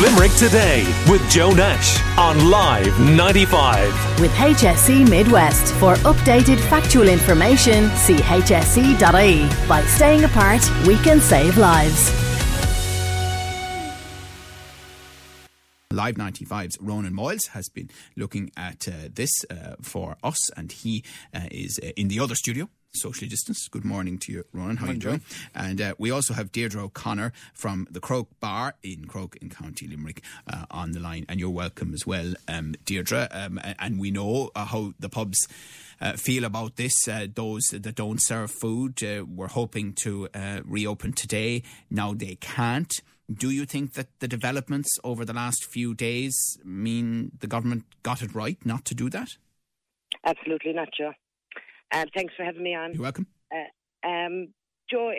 Limerick Today with Joe Nash on Live 95. With HSE Midwest. For updated factual information, see hse.ie. By staying apart, we can save lives. Live 95's Ronan Moyles has been looking at this for us, and he is in the other studio, socially distanced. Good morning to you, Ronan. How are you doing? And we also have Deirdre O'Connor from the Croke Bar in Croke in County Limerick on the line, and you're welcome as well, Deirdre. And we know how the pubs feel about this. Those that don't serve food were hoping to reopen today. Now they can't. Do you think that the developments over the last few days mean the government got it right not to do that? Absolutely not, Joe. Thanks for having me on. You're welcome. Joe,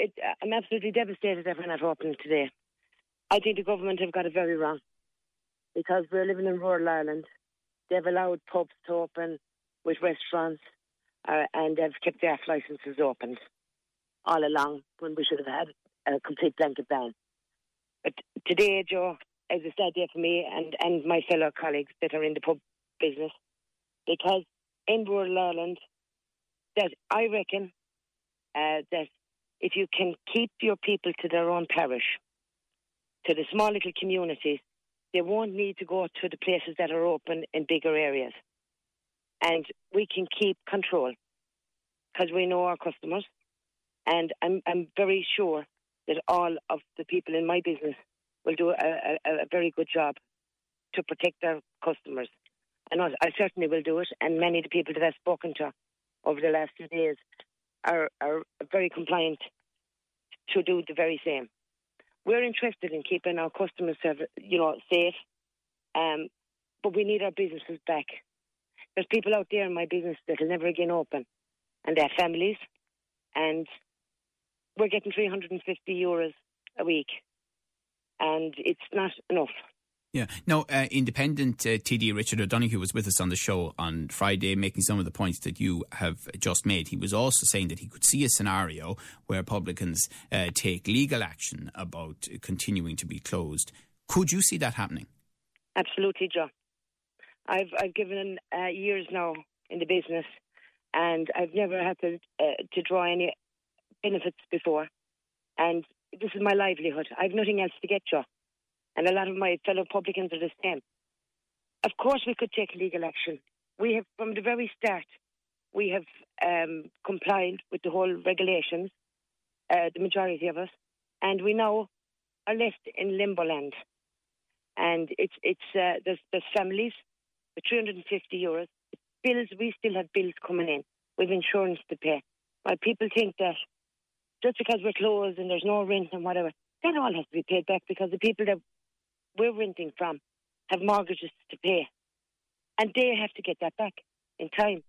I'm absolutely devastated that we're not opening today. I think the government have got it very wrong, because we're living in rural Ireland. They've allowed pubs to open with restaurants and they've kept their licences open all along when we should have had a complete blanket ban. But today, Joe, as a sad day for me and my fellow colleagues that are in the pub business, because in rural Ireland, that I reckon that if you can keep your people to their own parish, to the small little communities, they won't need to go to the places that are open in bigger areas. And we can keep control because we know our customers. And I'm very sure that all of the people in my business will do a very good job to protect their customers. And I certainly will do it. And many of the people that I've spoken to over the last few days are very compliant to do the very same. We're interested in keeping our customers safe, but we need our businesses back. There's people out there in my business that will never again open, and they have families, and we're getting €350 a week, and it's not enough. Yeah. Now, independent TD Richard O'Donoghue was with us on the show on Friday, making some of the points that you have just made. He was also saying that he could see a scenario where publicans take legal action about continuing to be closed. Could you see that happening? Absolutely, Joe. I've given years now in the business, and I've never had to draw any benefits before. And this is my livelihood. I've nothing else to get, Joe. And a lot of my fellow publicans are the same. Of course we could take legal action. We have, from the very start, we have complied with the whole regulations, the majority of us, and we now are left in limbo land. And it's there's families with €350. Bills, we still have bills coming in. We've insurance to pay. Well, people think that just because we're closed and there's no rent and whatever, that all has to be paid back, because the people that we're renting from have mortgages to pay, and they have to get that back in time.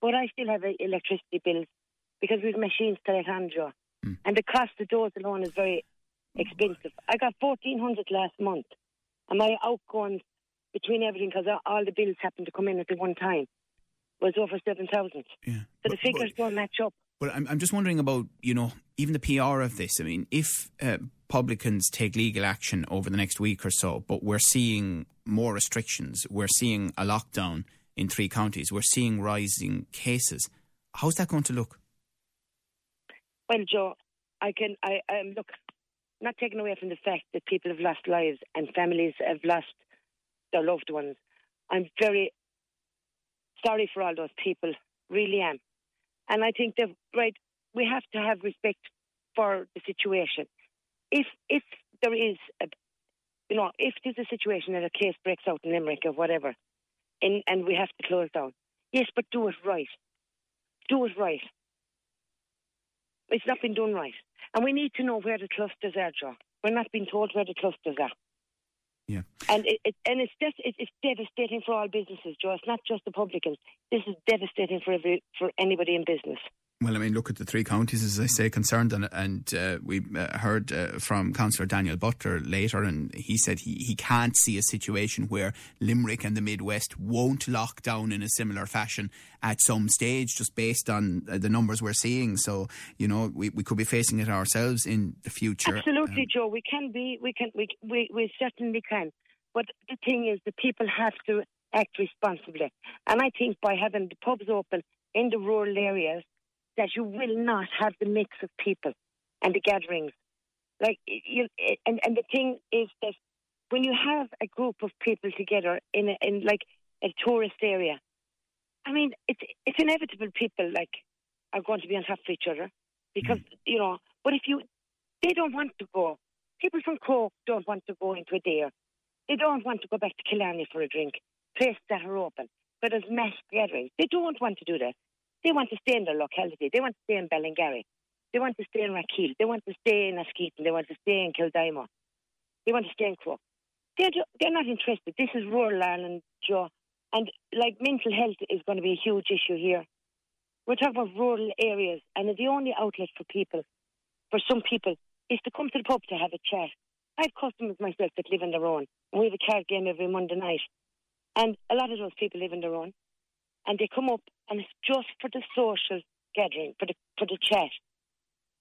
But I still have electricity bills because we've machines to let on, Joe, and the cost of those alone is very expensive. I got 1,400 last month, and my outgoings between everything, because all the bills happened to come in at the one time, was over 7,000. Yeah. So the figures don't match up. Well, I'm just wondering about, even the PR of this. I mean, if publicans take legal action over the next week or so, but we're seeing more restrictions, we're seeing a lockdown in 3 counties, we're seeing rising cases, how's that going to look? Well, Joe, I not taking away from the fact that people have lost lives and families have lost their loved ones. I'm very sorry for all those people, really am. And I think that, right, we have to have respect for the situation. If there is, if there's a situation that a case breaks out in Limerick or whatever, and we have to close down, yes, but do it right. Do it right. It's not been done right. And we need to know where the clusters are, Joe. We're not being told where the clusters are. Yeah. And it's devastating for all businesses, Joe. It's not just the publicans. This is devastating for anybody in business. Well, I mean, look at the 3 counties, as I say, concerned, and we heard from Councillor Daniel Butler later, and he said he can't see a situation where Limerick and the Midwest won't lock down in a similar fashion at some stage, just based on the numbers we're seeing. So, we could be facing it ourselves in the future. Absolutely, Joe. We can be. We certainly can. But the thing is, the people have to act responsibly. And I think by having the pubs open in the rural areas, that you will not have the mix of people and the gatherings. And the thing is that when you have a group of people together in a tourist area, I mean, it's inevitable people are going to be on top of each other because But they don't want to go. People from Cork don't want to go into Adair. They don't want to go back to Killarney for a drink. Places that are open, but there's mass gatherings. They don't want to do that. They want to stay in their locality. They want to stay in Ballingarry. They want to stay in Rakeel. They want to stay in Askeaton. They want to stay in Kildymore. They want to stay in Croke. They're not interested. This is rural Ireland, Joe. And mental health is going to be a huge issue here. We're talking about rural areas, and the only outlet for some people, is to come to the pub to have a chat. I have customers myself that live on their own. We have a card game every Monday night. And a lot of those people live on their own. And they come up, and it's just for the social gathering, for the chat.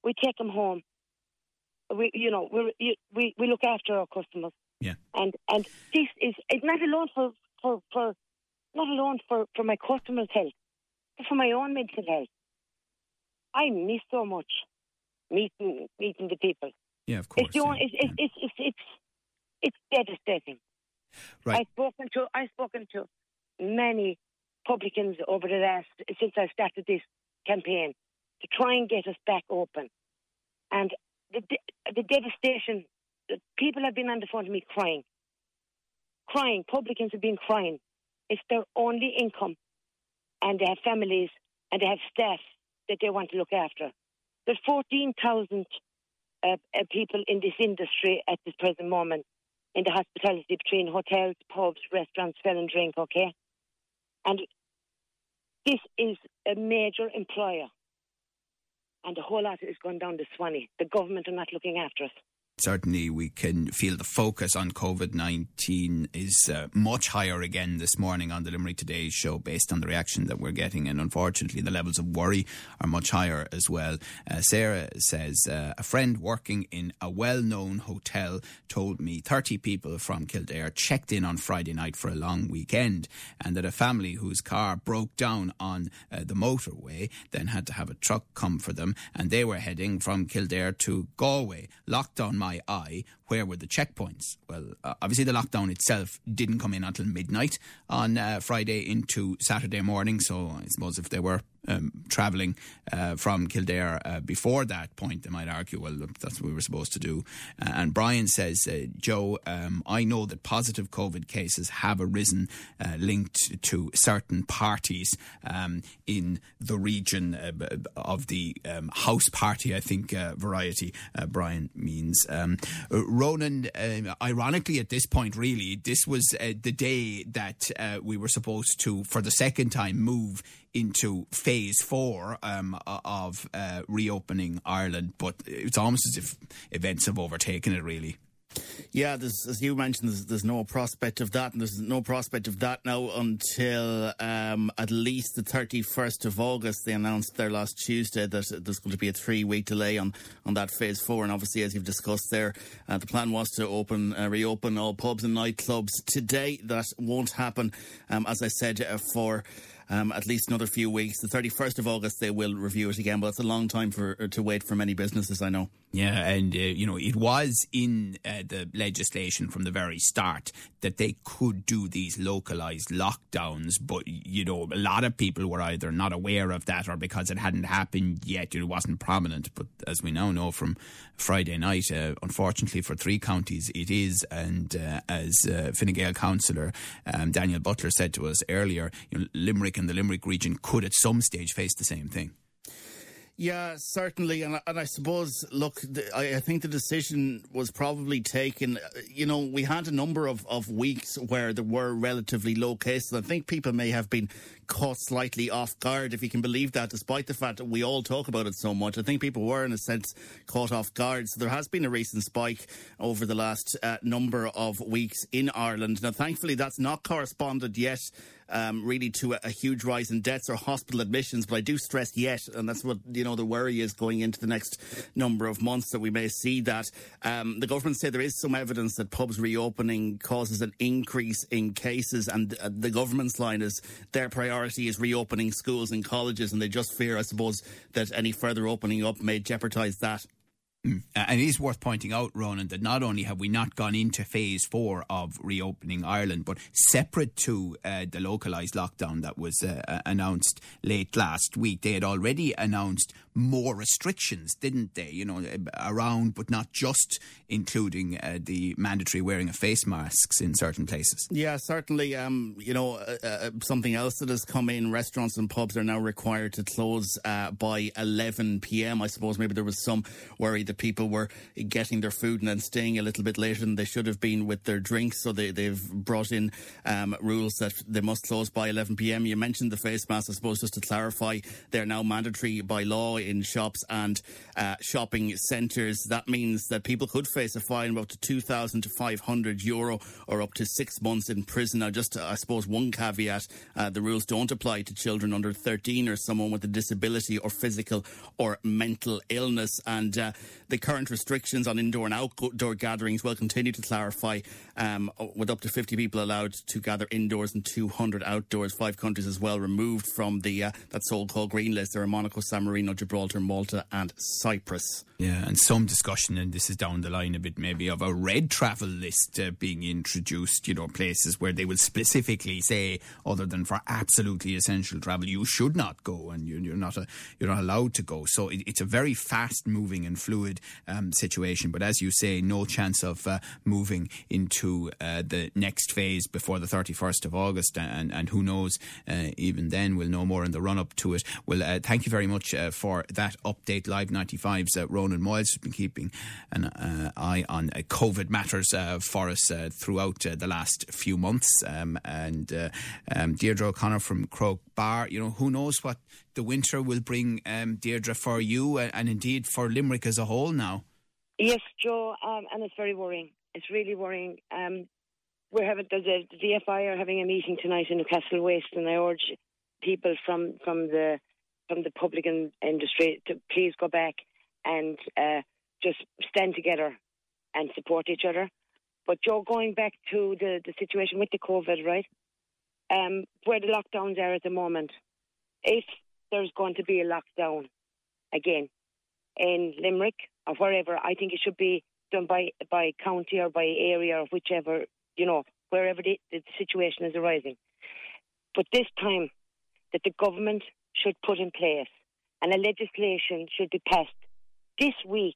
We take them home. We look after our customers. Yeah. And this is not alone for my customers' health, but for my own mental health. I miss so much meeting the people. Yeah, of course. It's devastating. Right. I've spoken to many publicans over the last, since I started this campaign, to try and get us back open. And the devastation, people have been on the phone to me crying. Publicans have been crying. It's their only income, and they have families, and they have staff that they want to look after. There's 14,000 people in this industry at this present moment, in the hospitality, between hotels, pubs, restaurants, sell and drink, okay? And this is a major employer. And the whole lot is going down the swanny. The government are not looking after us. Certainly, we can feel the focus on COVID-19 is much higher again this morning on the Limerick Today show, based on the reaction that we're getting. And unfortunately, the levels of worry are much higher as well. Sarah says, a friend working in a well-known hotel told me 30 people from Kildare checked in on Friday night for a long weekend, and that a family whose car broke down on the motorway then had to have a truck come for them, and they were heading from Kildare to Galway. Locked on my eye, where were the checkpoints? Well, obviously the lockdown itself didn't come in until midnight on Friday into Saturday morning, so I suppose if they were travelling from Kildare before that point, they might argue, well, look, that's what we were supposed to do. And Brian says, Joe, I know that positive COVID cases have arisen linked to certain parties in the region of the house party, I think, variety, Brian means. Ronan, ironically at this point, really, this was the day that we were supposed to, for the second time, move into phase four of reopening Ireland, but it's almost as if events have overtaken it, really. Yeah, as you mentioned, there's no prospect of that, and there's no prospect of that now until at least the 31st of August. They announced there last Tuesday that there's going to be a 3-week delay on that phase four. And obviously, as you've discussed there, the plan was to reopen all pubs and nightclubs today. That won't happen, as I said, for at least another few weeks. The 31st of August, they will review it again, but it's a long time to wait for many businesses, I know. Yeah, and, it was in the legislation from the very start that they could do these localised lockdowns, but, a lot of people were either not aware of that or because it hadn't happened yet, it wasn't prominent. But as we now know from Friday night, unfortunately for 3 counties, it is. And as Fine Gael councillor Daniel Butler said to us earlier, Limerick and the Limerick region could at some stage face the same thing. Yeah, certainly. And I suppose, look, I think the decision was probably taken. We had a number of weeks where there were relatively low cases. I think people may have been caught slightly off guard, if you can believe that, despite the fact that we all talk about it so much. I think people were, in a sense, caught off guard. So there has been a recent spike over the last number of weeks in Ireland. Now, thankfully, that's not corresponded yet really to a huge rise in deaths or hospital admissions. But I do stress yet, and that's what, you know, the worry is going into the next number of months, that we may see that. The government say there is some evidence that pubs reopening causes an increase in cases, and the government's line is their priority is reopening schools and colleges, and they just fear, I suppose, that any further opening up may jeopardise that. And it is worth pointing out, Ronan, that not only have we not gone into phase four of reopening Ireland, but separate to the localised lockdown that was announced late last week, they had already announced more restrictions, didn't they? You know, around, but not just including the mandatory wearing of face masks in certain places. Yeah, certainly. You know, something else that has come in, restaurants and pubs are now required to close by 11pm. I suppose maybe there was some worry that people were getting their food and then staying a little bit later than they should have been with their drinks. So they've brought in rules that they must close by 11pm. You mentioned the face masks, I suppose, just to clarify, they're now mandatory by law in shops and shopping centres. That means that people could face a fine of up to €2,000 to €500 or up to 6 months in prison. Now, just I suppose one caveat, the rules don't apply to children under 13 or someone with a disability or physical or mental illness. And the current restrictions on indoor and outdoor gatherings will continue to clarify, with up to 50 people allowed to gather indoors and 200 outdoors. 5 countries as well removed from the that so-called green list. There are Monaco, San Marino, Gibraltar, Malta and Cyprus. Yeah, and some discussion, and this is down the line a bit maybe, of a red travel list being introduced, you know, places where they will specifically say, other than for absolutely essential travel, you should not go and you're not allowed to go. So it's a very fast-moving and fluid situation. But as you say, no chance of moving into the next phase before the 31st of August, and who knows, even then we'll know more in the run-up to it. Well, thank you very much for that update. Live 95's Ronan Moyles has been keeping an eye on COVID matters for us throughout the last few months. Deirdre O'Connor from Croke Bar, you know, who knows what the winter will bring, Deirdre, for you and indeed for Limerick as a whole now. Yes, Joe, and it's very worrying. It's really worrying. The VFI are having a meeting tonight in Newcastle West, and I urge people from the public industry to please go back and just stand together and support each other. But Joe, going back to the situation with the COVID, right, where the lockdowns are at the moment, if there's going to be a lockdown again in Limerick or wherever, I think it should be done by county or by area or whichever, you know, wherever the situation is arising. But this time, that the government should put in place, and a legislation should be passed this week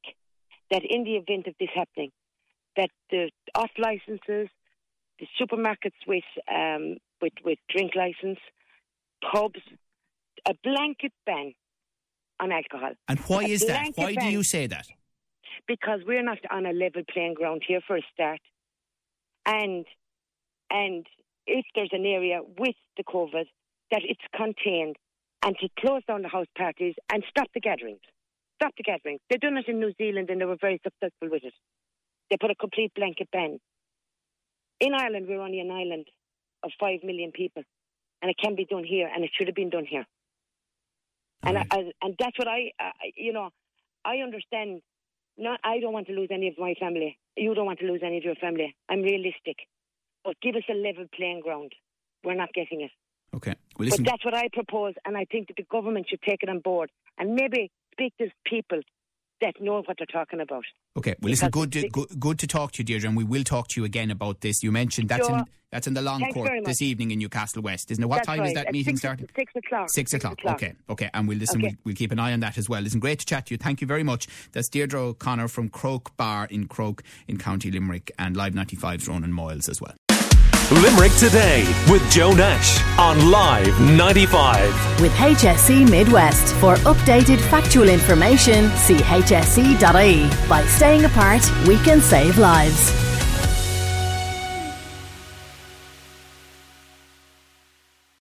that in the event of this happening, that the off licences, the supermarkets with drink licence, pubs, a blanket ban on alcohol. And why is that? Why do you say that? Because we're not on a level playing ground here for a start. And if there's an area with the COVID, that it's contained, and to close down the house parties and stop the gatherings. Stop the gatherings. They've done it in New Zealand and they were very successful with it. They put a complete blanket ban. In Ireland, we're only an island of 5 million people, and it can be done here, and it should have been done here. All right. And that's what I understand. Not, I don't want to lose any of my family. You don't want to lose any of your family. I'm realistic. But give us a level playing ground. We're not getting it. Okay. Well, but that's what I propose, and I think that the government should take it on board and maybe speak to people that know what they're talking about. Okay. Well, listen, good to talk to you, Deirdre, and we will talk to you again about this. You mentioned that's in the Long Court this evening in Newcastle West, isn't it? What time is that meeting starting? 6 o'clock. 6 o'clock. Okay. And we'll listen. Okay. We'll keep an eye on that as well. Listen, great to chat to you. Thank you very much. That's Deirdre O'Connor from Croke Bar in Croke in County Limerick, and Live 95's Ronan Moyles as well. Limerick Today with Joe Nash on Live 95. With HSE Midwest. For updated factual information, see hse.ie. By staying apart, we can save lives.